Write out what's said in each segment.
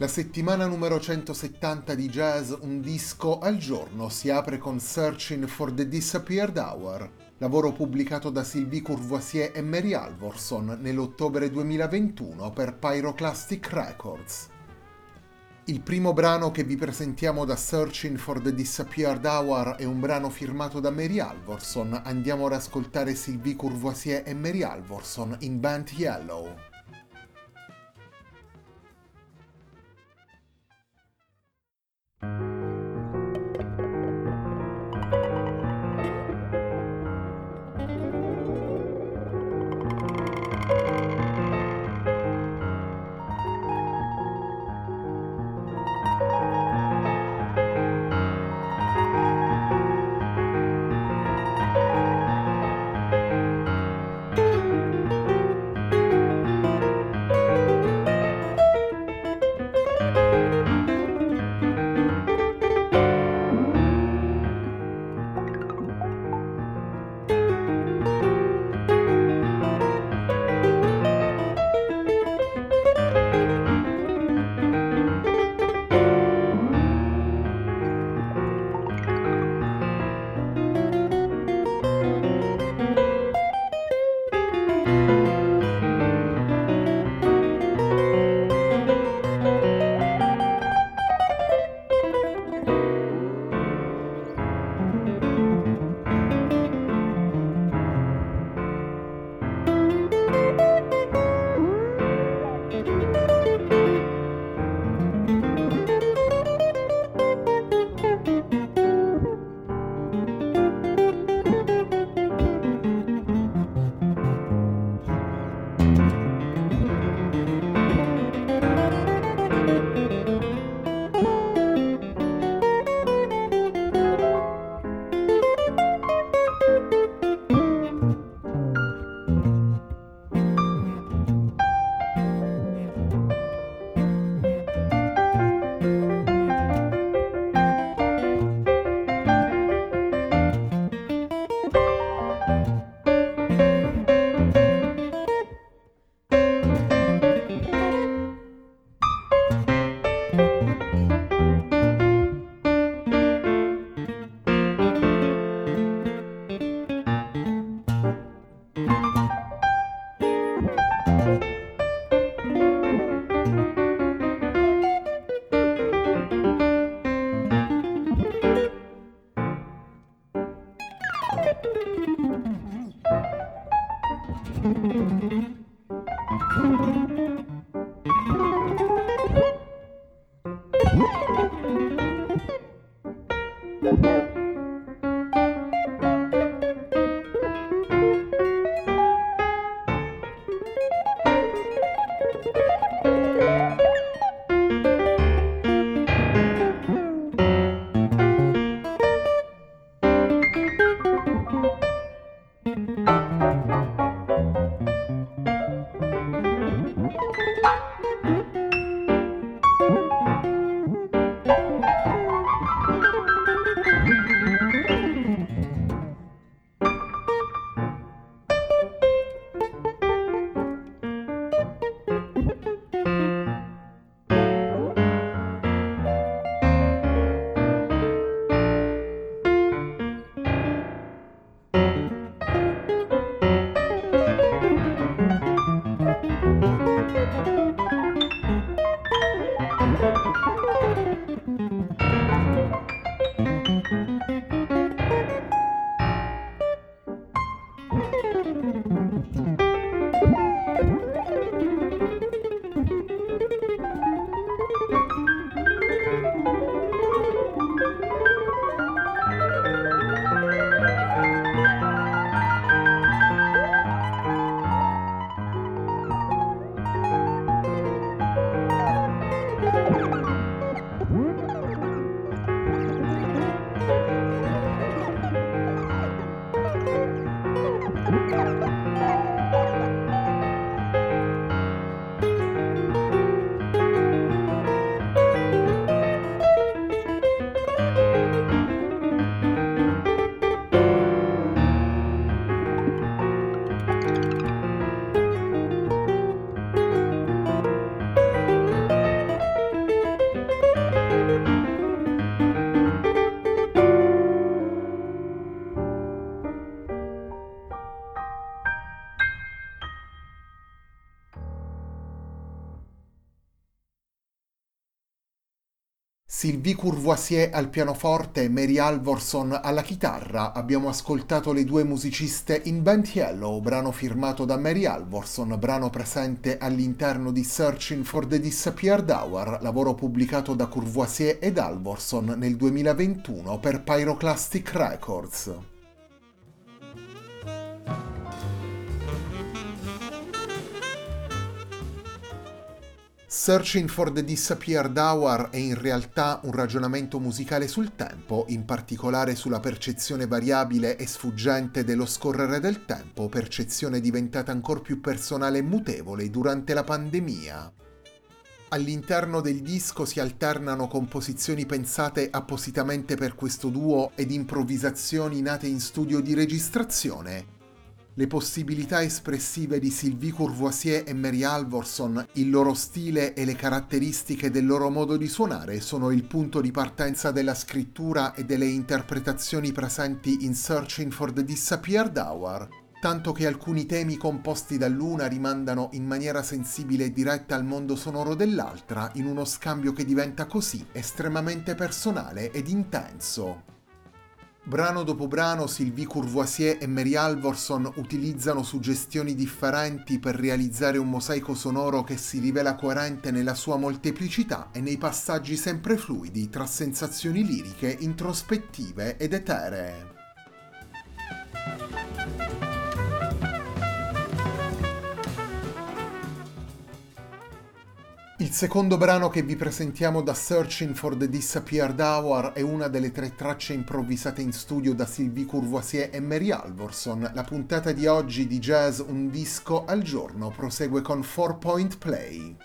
La settimana numero 170 di Jazz Un Disco al Giorno si apre con Searching for the Disappeared Hour, lavoro pubblicato da Sylvie Courvoisier e Mary Halvorson nell'ottobre 2021 per Pyroclastic Records. Il primo brano che vi presentiamo da Searching for the Disappeared Hour è un brano firmato da Mary Halvorson. Andiamo ad ascoltare Sylvie Courvoisier e Mary Halvorson in Bent Yellow. Sylvie Courvoisier al pianoforte e Mary Halvorson alla chitarra. Abbiamo ascoltato le due musiciste in Bent Yellow, brano firmato da Mary Halvorson, brano presente all'interno di Searching for the Disappeared Hour, lavoro pubblicato da Courvoisier ed Halvorson nel 2021 per Pyroclastic Records. Searching for the Disappeared Hour è in realtà un ragionamento musicale sul tempo, in particolare sulla percezione variabile e sfuggente dello scorrere del tempo, percezione diventata ancor più personale e mutevole durante la pandemia. All'interno del disco si alternano composizioni pensate appositamente per questo duo ed improvvisazioni nate in studio di registrazione. Le possibilità espressive di Sylvie Courvoisier e Mary Halvorson, il loro stile e le caratteristiche del loro modo di suonare sono il punto di partenza della scrittura e delle interpretazioni presenti in Searching for the Disappeared Hour, tanto che alcuni temi composti dall'una rimandano in maniera sensibile e diretta al mondo sonoro dell'altra, in uno scambio che diventa così estremamente personale ed intenso. Brano dopo brano, Sylvie Courvoisier e Mary Halvorson utilizzano suggestioni differenti per realizzare un mosaico sonoro che si rivela coerente nella sua molteplicità e nei passaggi sempre fluidi tra sensazioni liriche, introspettive ed eteree. Il secondo brano che vi presentiamo da Searching for the Disappeared Hour è una delle tre tracce improvvisate in studio da Sylvie Courvoisier e Mary Halvorson. La puntata di oggi di Jazz Un Disco al Giorno prosegue con 4 Point Play.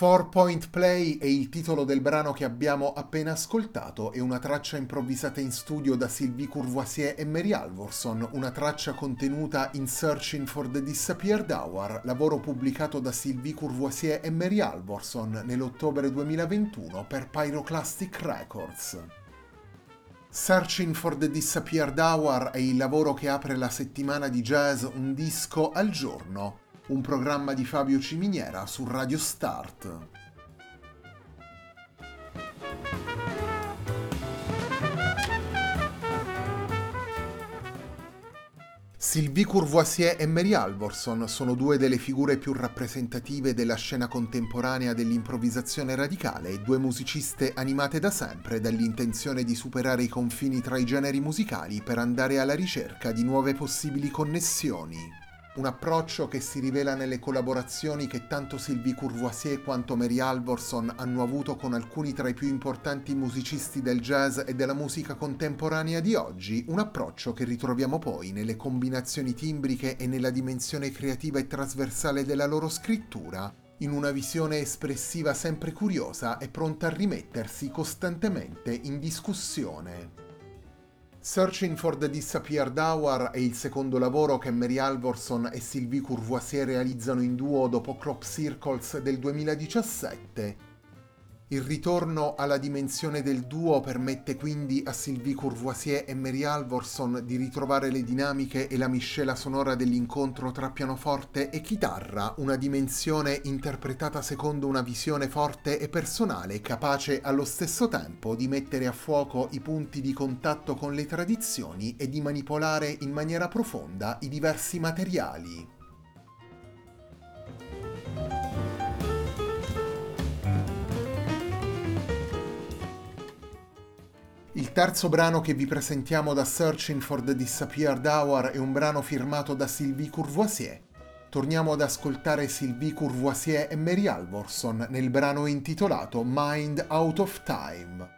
Four Point Play è il titolo del brano che abbiamo appena ascoltato, è una traccia improvvisata in studio da Sylvie Courvoisier e Mary Halvorson, una traccia contenuta in Searching for the Disappeared Hour, lavoro pubblicato da Sylvie Courvoisier e Mary Halvorson nell'ottobre 2021 per Pyroclastic Records. Searching for the Disappeared Hour è il lavoro che apre la settimana di jazz Un disco al giorno, un programma di Fabio Ciminiera su Radio Start. Sylvie Courvoisier e Mary Halvorson sono due delle figure più rappresentative della scena contemporanea dell'improvvisazione radicale, due musiciste animate da sempre dall'intenzione di superare i confini tra i generi musicali per andare alla ricerca di nuove possibili connessioni. Un approccio che si rivela nelle collaborazioni che tanto Sylvie Courvoisier quanto Mary Halvorson hanno avuto con alcuni tra i più importanti musicisti del jazz e della musica contemporanea di oggi, un approccio che ritroviamo poi nelle combinazioni timbriche e nella dimensione creativa e trasversale della loro scrittura, in una visione espressiva sempre curiosa e pronta a rimettersi costantemente in discussione. Searching for the Disappeared Hour è il secondo lavoro che Mary Halvorson e Sylvie Courvoisier realizzano in duo dopo Crop Circles del 2017. Il ritorno alla dimensione del duo permette quindi a Sylvie Courvoisier e Mary Halvorson di ritrovare le dinamiche e la miscela sonora dell'incontro tra pianoforte e chitarra, una dimensione interpretata secondo una visione forte e personale, capace allo stesso tempo di mettere a fuoco i punti di contatto con le tradizioni e di manipolare in maniera profonda i diversi materiali. Il terzo brano che vi presentiamo da Searching for the Disappeared Hour è un brano firmato da Sylvie Courvoisier. Torniamo ad ascoltare Sylvie Courvoisier e Mary Halvorson nel brano intitolato Mind Out of Time.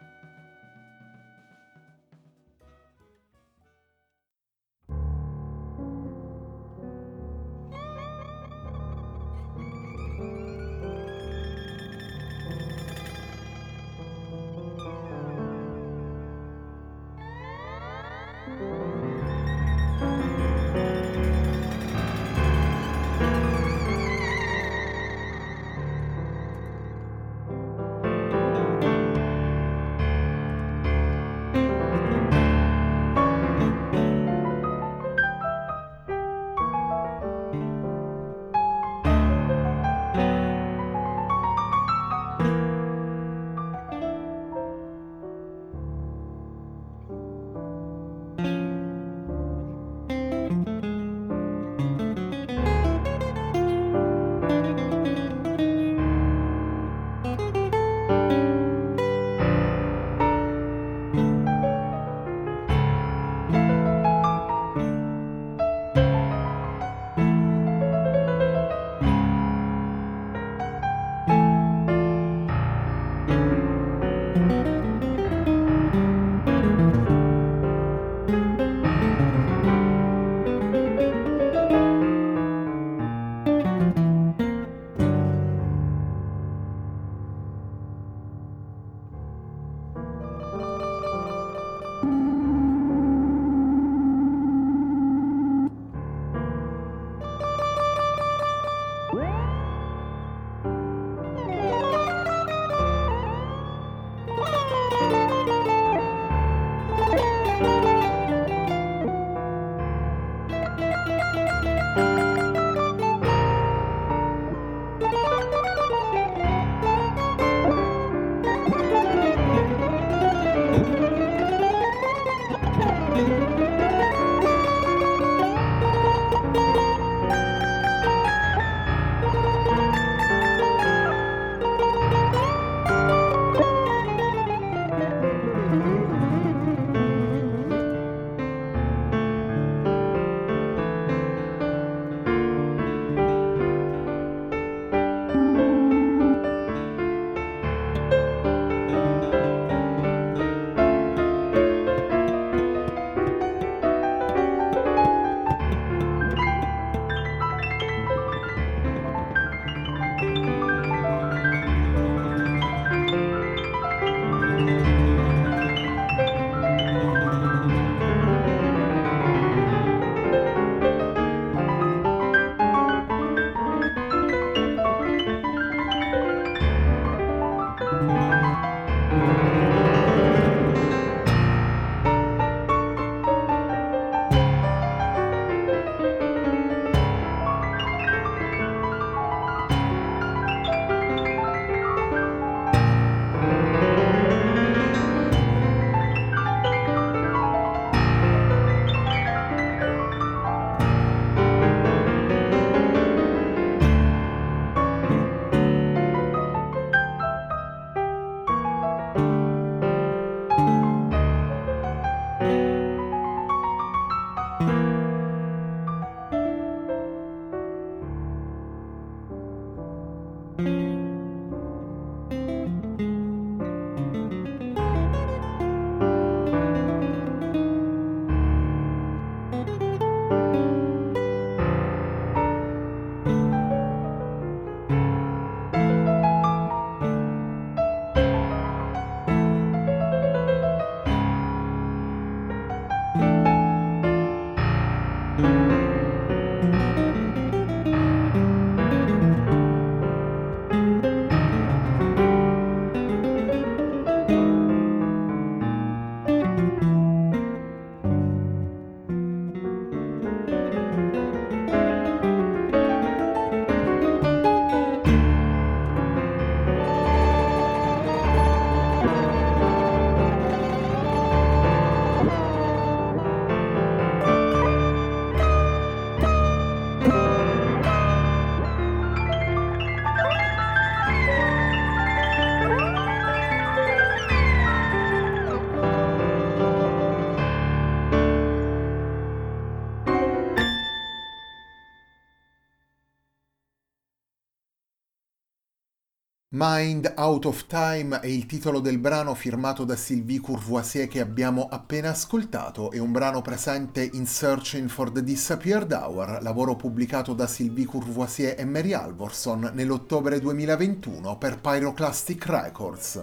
Mind Out of Time è il titolo del brano firmato da Sylvie Courvoisier che abbiamo appena ascoltato, è un brano presente in Searching for the Disappeared Hour, lavoro pubblicato da Sylvie Courvoisier e Mary Halvorson nell'ottobre 2021 per Pyroclastic Records.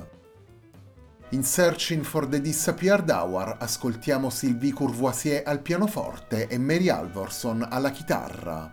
In Searching for the Disappeared Hour ascoltiamo Sylvie Courvoisier al pianoforte e Mary Halvorson alla chitarra.